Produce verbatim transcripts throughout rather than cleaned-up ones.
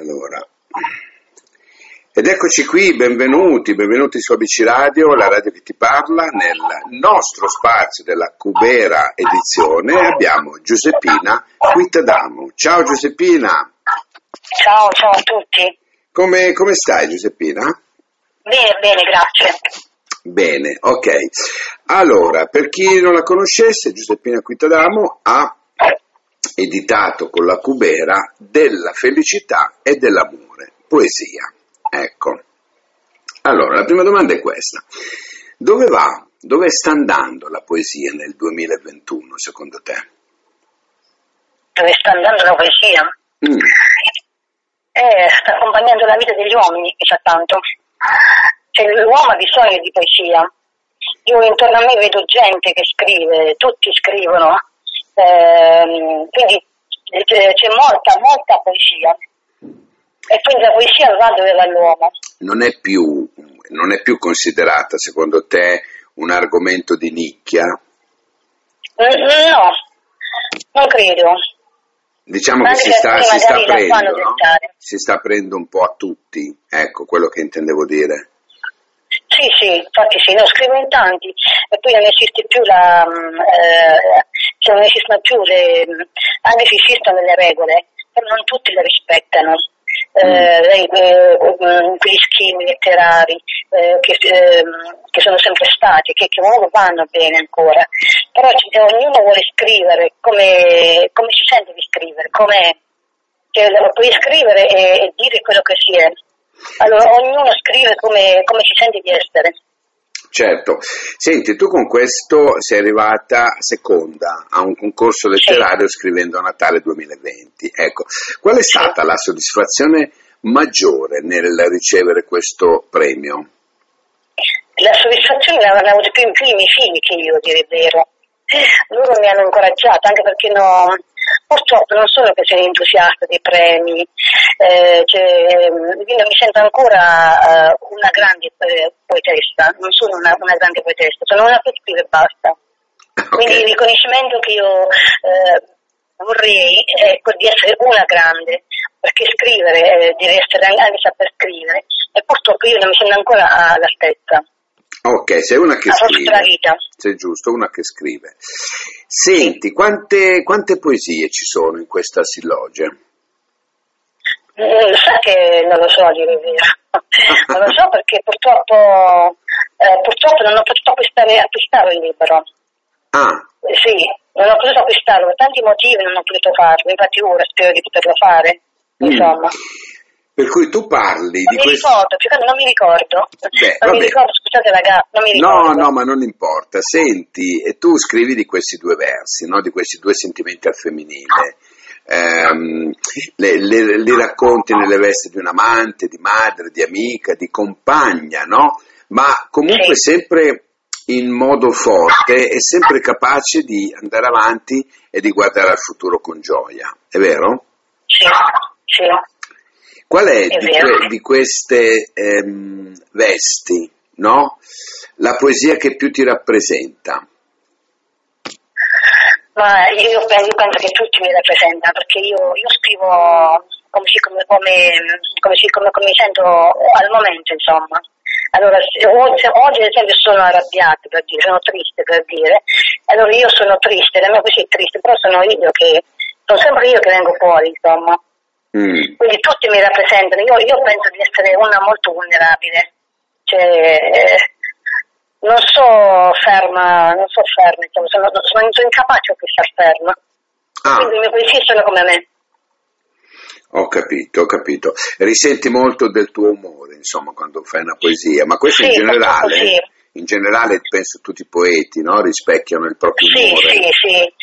Allora. Ed eccoci qui, benvenuti, benvenuti su A B C Radio, la radio che ti parla. Nel nostro spazio della Cubera edizione abbiamo Giuseppina Quitadamo. Ciao Giuseppina. Ciao, ciao a tutti. Come, come stai Giuseppina? Bene, bene, grazie. Bene, ok. Allora, per chi non la conoscesse, Giuseppina Quitadamo ha editato con la Cubera Della felicità e dell'amore, poesia. Ecco, allora la prima domanda è questa: dove va, dove sta andando la poesia nel duemilaventuno secondo te? Dove sta andando la poesia? Mm. Eh, sta accompagnando la vita degli uomini, che c'ha tanto, cioè l'uomo ha bisogno di poesia. Io intorno a me vedo gente che scrive, tutti scrivono, eh, quindi c'è molta, molta poesia. E quindi la poesia va dove va l'uomo. Non è più, non è più considerata, secondo te, un argomento di nicchia? No, non credo. Diciamo anche che si sta, si sta aprendo, no? Si sta aprendo un po' a tutti, ecco quello che intendevo dire. Sì, sì, infatti sì, lo scrivo in tanti, e poi non esiste più la, eh, cioè non esistono più le, anche se esistono le regole, però non tutti le rispettano. Mm. Eh, eh, quegli schemi letterari eh, che, eh, che sono sempre stati, che, che comunque vanno bene ancora, però ognuno vuole scrivere come, come si sente di scrivere, come cioè, puoi scrivere e, e dire quello che si è. Allora ognuno scrive come, come si sente di essere. Certo. Senti, tu con questo sei arrivata seconda a un concorso letterario, sì, scrivendo a Natale duemilaventi. Ecco, qual è stata, sì, la soddisfazione maggiore nel ricevere questo premio? La soddisfazione l'hanno avuto più, più i miei figli che io, a dire il vero. Loro mi hanno incoraggiata, anche perché no, purtroppo non sono che sono entusiasta dei premi, eh, cioè, quindi mi sento ancora uh, una grande poetessa, non sono una, una grande poetessa, sono una che scrive e basta. Okay. Quindi il riconoscimento che io eh, vorrei è di essere una grande, perché scrivere, eh, deve essere anche saper scrivere, e purtroppo io non mi sento ancora all'altezza. Ok, sei una che scrive, sei giusto, una che scrive. Senti, sì, quante, quante poesie ci sono in questa silloge? Lo so che non lo so, a dire il vero. Non lo so perché purtroppo, eh, purtroppo non ho potuto acquistare, acquistare il libro. Ah. Eh, sì, non ho potuto acquistarlo, per tanti motivi non ho potuto farlo, infatti ora spero di poterlo fare, insomma. Mm. Per cui tu parli non di questo. Non mi ricordo, Beh, non vabbè. mi ricordo, scusate ragazzi, non mi ricordo. No, no, ma non importa. Senti, e tu scrivi di questi due versi, no? Di questi due sentimenti al femminile. Ehm, li racconti nelle vesti di un amante, di madre, di amica, di compagna, no? Ma comunque sì, sempre in modo forte e sempre capace di andare avanti e di guardare al futuro con gioia, è vero? Sì, sì. Qual è, è di, que, di queste ehm, vesti, no? La poesia che più ti rappresenta? Ma io, io penso che tutti mi rappresentano, perché io, io scrivo come, come, come, come, come, come mi sento al momento, insomma. Allora, oggi, oggi ad esempio sono arrabbiata, per dire, sono triste, per dire. Allora io sono triste, la mia poesia è triste, però sono io che, sono sempre io che vengo fuori, insomma. Mm. Quindi tutti mi rappresentano, io, io penso di essere una molto vulnerabile, cioè, eh, non so ferma, non so ferma, diciamo, sono, sono incapace di star ferma, ah. Quindi le mie poesie sono come me. Ho capito, ho capito, risenti molto del tuo umore, insomma, quando fai una poesia, ma questo sì, in generale... Sì. In generale penso tutti i poeti, no? Rispecchiano il proprio umore. Sì, sì, sì.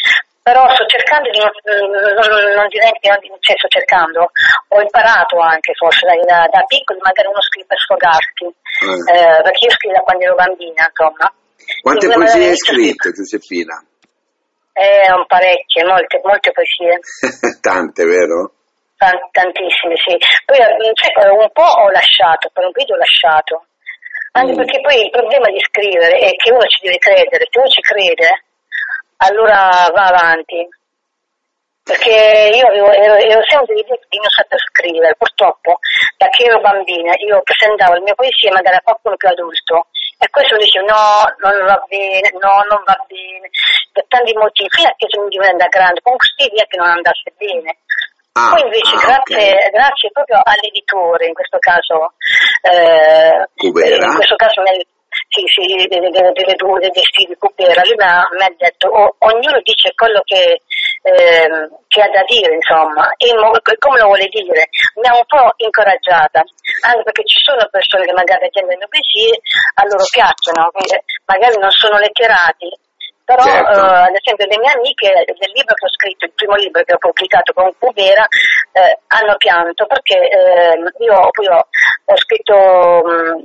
Però sto cercando di non, non, non direi che cioè, sto cercando, ho imparato anche forse da, da piccoli, magari uno scrive per sfogarsi, eh. Eh, perché io scrivo da quando ero bambina, insomma. Quante poesie hai scritto, Giuseppina? Eh, un parecchie, molte, molte poesie. Tante, vero? Tant- tantissime, sì. Poi cioè, un po' ho lasciato, per un video ho lasciato, anche mm. perché poi il problema di scrivere è che uno ci deve credere, se uno ci crede... Allora va avanti. perché io ero, ero sempre di non saper scrivere. Purtroppo, da che ero bambina, io presentavo le mie poesie magari a qualcuno più adulto, e questo dice no, non va bene, no, non va bene, per tanti motivi, fino a che sono diventata grande, con questi idea che non andasse bene. Ah, Poi invece ah, grazie, okay. grazie proprio all'editore, in questo caso, eh, in questo caso nel, sì, sì, delle, delle, delle due dei vestiti di Cubera, lui mi ha detto oh, ognuno dice quello che, eh, che ha da dire, insomma, e mo, come lo vuole dire, mi ha un po' incoraggiata, anche perché ci sono persone che magari tendono a piacere, a loro piacciono, magari non sono letterati. Però, certo. eh, ad esempio, le mie amiche del libro che ho scritto, il primo libro che ho pubblicato con Cubera, eh, hanno pianto perché eh, io poi ho, ho scritto mh,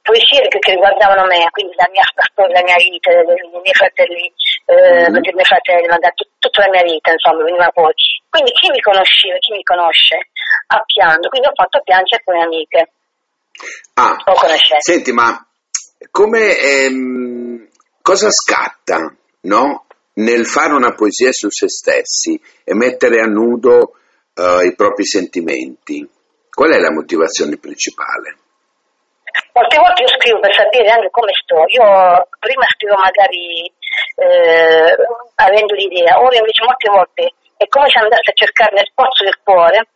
poesie che, che riguardavano me, quindi la mia storia, la mia vita, le, i miei fratelli, eh, mm. i miei fratelli, tut, tutta la mia vita, insomma, veniva fuori. Quindi chi mi conosceva, chi mi conosce, ha pianto, quindi ho fatto piangere alcune amiche. Ah, senti, ma come... Ehm, cosa scatta, no? Nel fare una poesia su se stessi e mettere a nudo uh, i propri sentimenti? Qual è la motivazione principale? Molte volte io scrivo per sapere anche come sto. Io prima scrivo magari eh, avendo l'idea, ora invece molte volte è come se andassi a cercare nel pozzo del cuore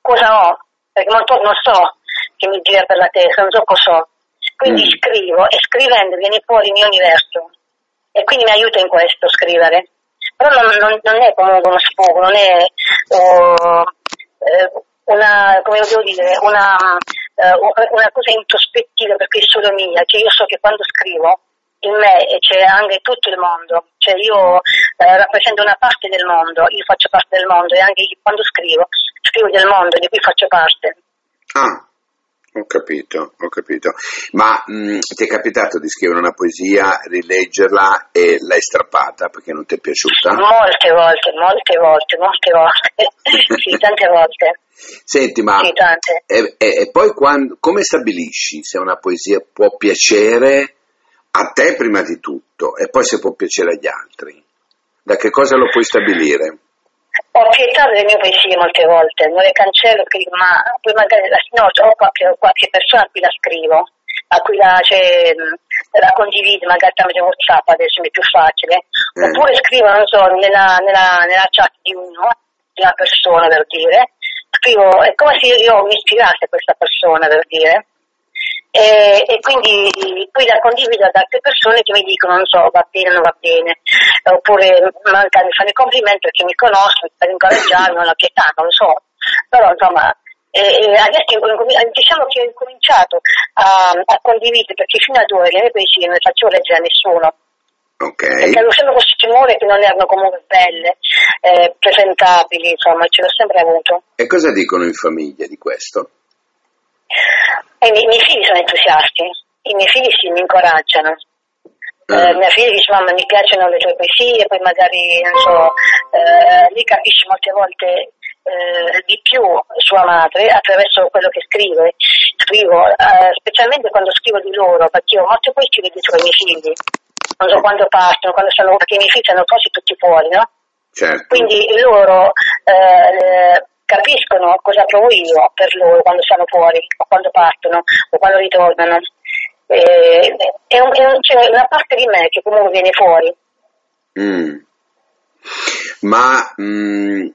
cosa ho, perché molto non so che mi gira per la testa, non so cosa ho. Quindi mm. scrivo, e scrivendo viene fuori il mio universo, e quindi mi aiuta in questo scrivere. Però non, non, non è comunque uno sfogo, non è uh, una, come devo dire, una, uh, una cosa introspettiva, perché è solo mia, cioè io so che quando scrivo in me c'è anche tutto il mondo, cioè io eh, rappresento una parte del mondo, io faccio parte del mondo, e anche quando scrivo, scrivo del mondo di cui faccio parte. Ah. Ho capito, ho capito. Ma mh, ti è capitato di scrivere una poesia, rileggerla e l'hai strappata perché non ti è piaciuta? Molte volte, molte volte, molte volte, sì, tante volte. Senti, ma sì, tante. E, e, e poi quando, come stabilisci se una poesia può piacere a te prima di tutto e poi se può piacere agli altri? Da che cosa lo puoi stabilire? Ho pietà delle mie poesie molte volte, non le cancello, ma poi magari la, no, ho qualche, qualche persona a cui la scrivo, a cui la, cioè, la condivido, magari tramite WhatsApp adesso mi è più facile, eh. oppure scrivo, non so, nella, nella, nella chat di uno, di una persona per dire, scrivo, è come se io mi ispirassi a questa persona per dire, e, e quindi poi la condivido ad altre persone che mi dicono non so va bene, non va bene, oppure manca, mi fanno i complimenti perché mi conoscono, per incoraggiarmi, non ho pietà, non lo so, però insomma eh, eh, adesso diciamo che ho incominciato a, a condividere, perché fino ad ora le mie poesie non le facevo leggere a nessuno, okay. Perché avevo sempre questo timore che non erano comunque belle, eh, presentabili, insomma ce l'ho sempre avuto. E cosa dicono in famiglia di questo? E i miei figli sono entusiasti, i miei figli si mi incoraggiano. Ah. Eh, mia figlia dice mamma mi piacciono le tue poesie, poi magari non so, eh, lì capisce molte volte eh, di più sua madre attraverso quello che scrive. Scrivo, eh, specialmente quando scrivo di loro, perché io molte poesie le dico ai miei figli, non so quando partono, quando sono, perché i miei figli sono quasi tutti fuori, no? Certo. Quindi loro... Eh, capiscono cosa provo io per loro quando sono fuori, o quando partono, o quando ritornano. E, è un, è un, c'è una parte di me che comunque viene fuori. Mm. Ma mh,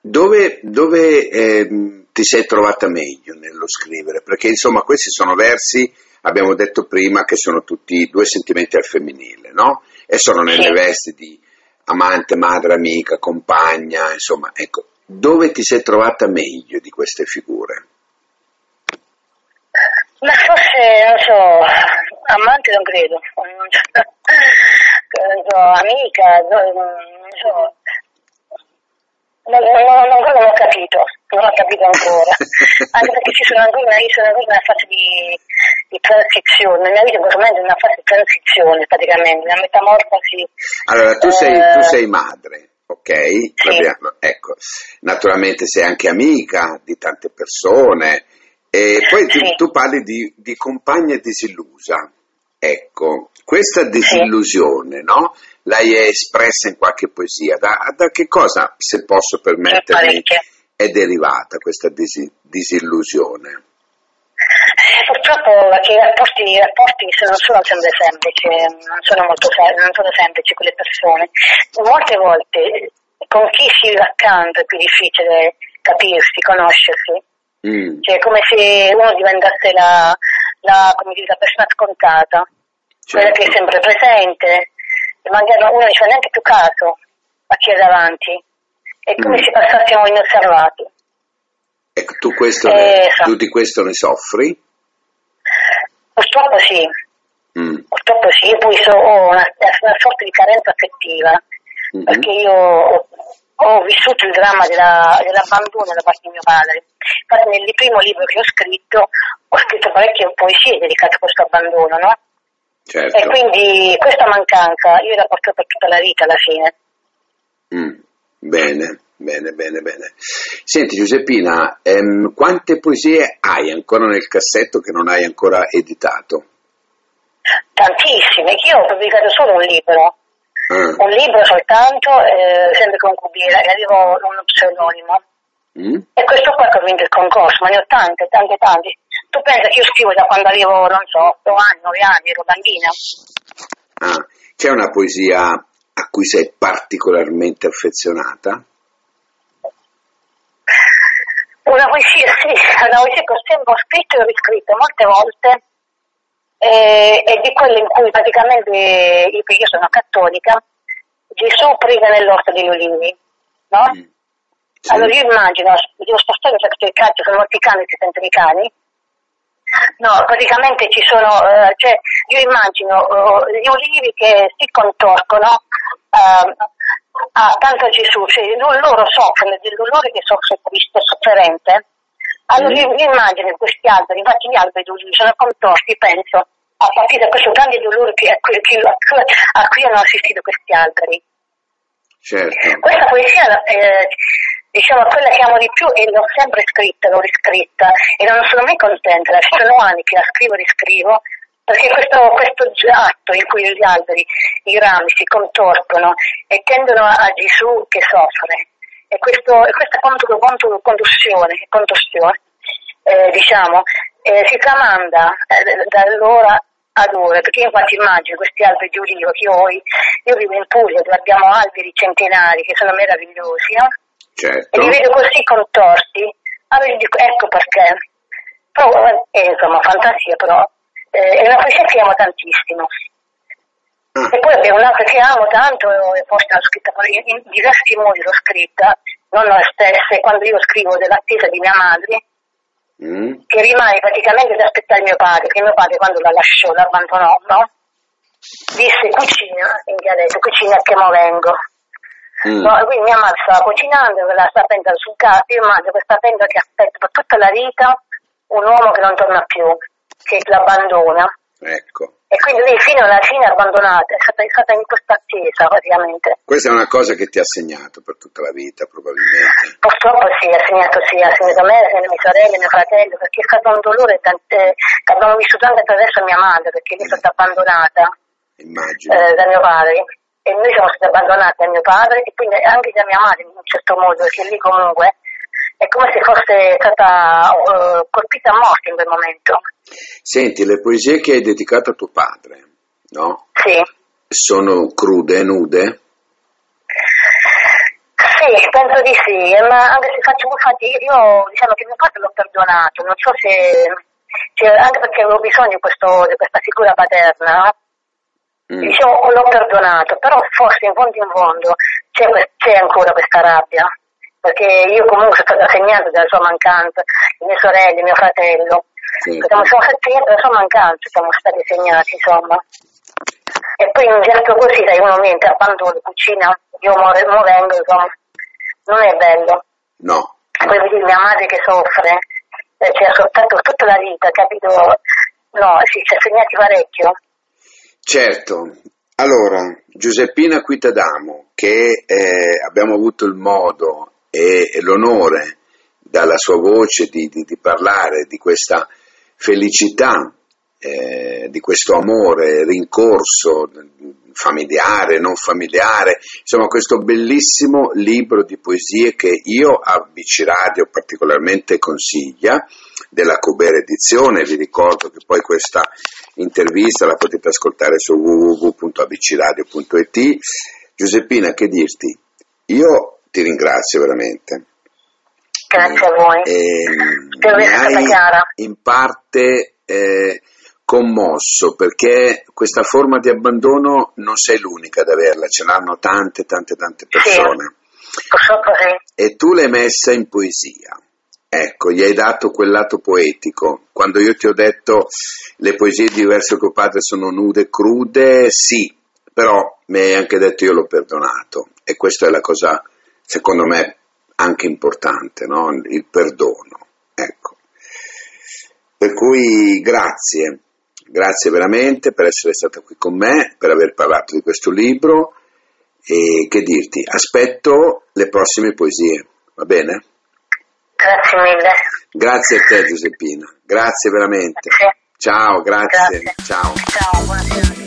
dove, dove eh, ti sei trovata meglio nello scrivere? Perché insomma questi sono versi, abbiamo detto prima, che sono tutti due sentimenti al femminile, no? E sono nelle sì. vesti di... amante, madre, amica, compagna, insomma, ecco, dove ti sei trovata meglio di queste figure? Ma forse, non so, amante non credo, non so, amica, non so, non, non, non, non ho capito, non ho capito ancora, anche perché ci sono ancora, io sono ancora in una fase di, di transizione, la mia vita in questo momento è una fase di transizione praticamente, una metamorfosi. Allora tu sei, eh... tu sei madre, ok? Sì. Ecco, naturalmente sei anche amica di tante persone, e poi sì. tu, tu parli di, di compagna disillusa, ecco, Questa disillusione, eh. no? Lei è espressa in qualche poesia, da, da che cosa, se posso permettermi, è derivata questa dis- disillusione? Eh, purtroppo i rapporti, i rapporti non sono sempre semplici, non sono molto sem- non sono semplici con le persone. Molte volte con chi si accanto è più difficile capirsi, conoscersi. Mm. Cioè, è come se uno diventasse la, la, come dire, la persona scontata, certo. quella che è sempre presente, e magari uno non ci fa neanche più caso a chi è davanti, è come mm. se passassimo inosservati. E tu, questo eh, ne, so. tu di questo ne soffri? Purtroppo sì, mm. purtroppo sì, io poi so, ho una, una sorta di carenza affettiva, mm-hmm. perché io ho, ho vissuto il dramma della, dell'abbandono da parte di mio padre. Infatti nel primo libro che ho scritto, ho scritto parecchie poesie dedicate a questo abbandono, no? Certo. E quindi questa mancanza io la porto per tutta la vita alla fine. Mm. Bene, bene, bene, bene. Senti Giuseppina, ehm, quante poesie hai ancora nel cassetto che non hai ancora editato? Tantissime, io ho pubblicato solo un libro. Ah. Un libro soltanto, eh, sempre con Cubera, e avevo uno pseudonimo. Mm. E questo qua che ho vinto il concorso, ma ne ho tante, tante, tante. Tu pensa che io scrivo da quando avevo, non so, otto anni, nove anni, ero bambina. Ah, c'è una poesia a cui sei particolarmente affezionata? Una poesia, sì, una poesia che ho sempre scritto e riscritto molte volte, e, e di quelle in cui praticamente, io, io sono cattolica, Gesù prega nell'orto degli olivi, no? Mm. Sì. Allora io immagino, io sto storia perché i cacci sono molti cani e si sentono i cani, no, praticamente ci sono, eh, cioè io immagino eh, gli olivi che si contorcono eh, a tanto Gesù, cioè loro soffrono del dolore che soffre Cristo sofferente, allora mm. io immagino questi alberi, infatti gli alberi d'olivi sono contorti, penso, a partire da questo grande dolore che, che, a cui hanno assistito questi alberi. Certo. Questa poesia eh, diciamo quella che amo di più e l'ho sempre scritta, l'ho riscritta e non sono mai contenta, sono anni che la scrivo e riscrivo, perché questo, questo atto in cui gli alberi, i rami si contorcono e tendono a Gesù che soffre, e, questo, e questa contorsione, contorsione eh, diciamo, eh, si tramanda eh, da allora ad ora, perché infatti immagino questi alberi di olivo che io ho, io vivo in Puglia dove abbiamo alberi centenari che sono meravigliosi, no? Certo. E li vedo così contorti, allora dico ecco perché, però, eh, insomma fantasia, però eh, è una poesia che amo tantissimo. Ah. E poi abbiamo un'altra che amo tanto, e forse l'ho scritta in diversi modi, l'ho scritta, non la stessa, quando io scrivo dell'attesa di mia madre, Mm. che rimane praticamente ad aspettare mio padre, perché mio padre quando la lasciò, l'abbandonò, no? Disse cucina in dialetto, cucina che mo vengo. Mm. No, e quindi mia madre stava cucinando, la sta pentola sul capo, io mangio questa pentola che aspetta per tutta la vita un uomo che non torna più, che l'abbandona. Ecco. E quindi lei fino alla fine è abbandonata, è stata, è stata in questa attesa praticamente. Questa è una cosa che ti ha segnato per tutta la vita probabilmente. Purtroppo sì, ha segnato sì, ha segnato me, ha segnato mia sorella, mio fratello, perché è stato un dolore tante, che abbiamo vissuto anche attraverso mia madre, perché lei è stata abbandonata eh, da mio padre, e noi siamo stati abbandonati da mio padre e quindi anche da mia madre in un certo modo, perché lì comunque è come se fosse stata uh, colpita a morte in quel momento. Senti, le poesie che hai dedicato a tuo padre, no? Sì. Sono crude e nude? Sì, penso di sì, ma anche se faccio un fatica, io diciamo che mio padre l'ho perdonato, non so se... Cioè, anche perché avevo bisogno questo, di questa figura paterna, mm. diciamo l'ho perdonato, però forse in fondo in fondo c'è, c'è ancora questa rabbia. Perché io comunque sono stata segnata dalla sua mancanza, le mie sorelle, mio fratello, sì. siamo stati segnati dalla sua mancanza, siamo stati segnati insomma. E poi in un certo così sai uno niente, abbandono, cucina, io muore, muovendo, insomma, non è bello. No. Poi vedi mia madre che soffre, eh, ci ha soltanto tutta la vita, capito? No, sì, ci ha segnati parecchio. Certo. Allora, Giuseppina Quitadamo, che eh, abbiamo avuto il modo e l'onore dalla sua voce di, di, di parlare di questa felicità eh, di questo amore rincorso, familiare, non familiare, insomma questo bellissimo libro di poesie che io a B C Radio particolarmente consiglia, della Cubera edizione. Vi ricordo che poi questa intervista la potete ascoltare su w w w punto a b c radio punto i t. Giuseppina, che dirti? Io ti ringrazio veramente. Grazie eh, a voi. Eh, mi hai chiara. in parte eh, commosso, perché questa forma di abbandono non sei l'unica ad averla, ce l'hanno tante, tante, tante persone. Sì, purtroppo sì. E tu l'hai messa in poesia. Ecco, gli hai dato quel lato poetico. Quando io ti ho detto le poesie di Verso tuo padre sono nude, crude, sì, però mi hai anche detto io l'ho perdonato, e questa è la cosa, secondo me, anche importante, no? Il perdono, ecco. Per cui grazie, grazie veramente per essere stata qui con me, per aver parlato di questo libro, e che dirti, aspetto le prossime poesie, va bene? Grazie mille. Grazie a te Giuseppina, grazie veramente. Grazie. Ciao, grazie. Grazie. Ciao. Ciao, buonasera.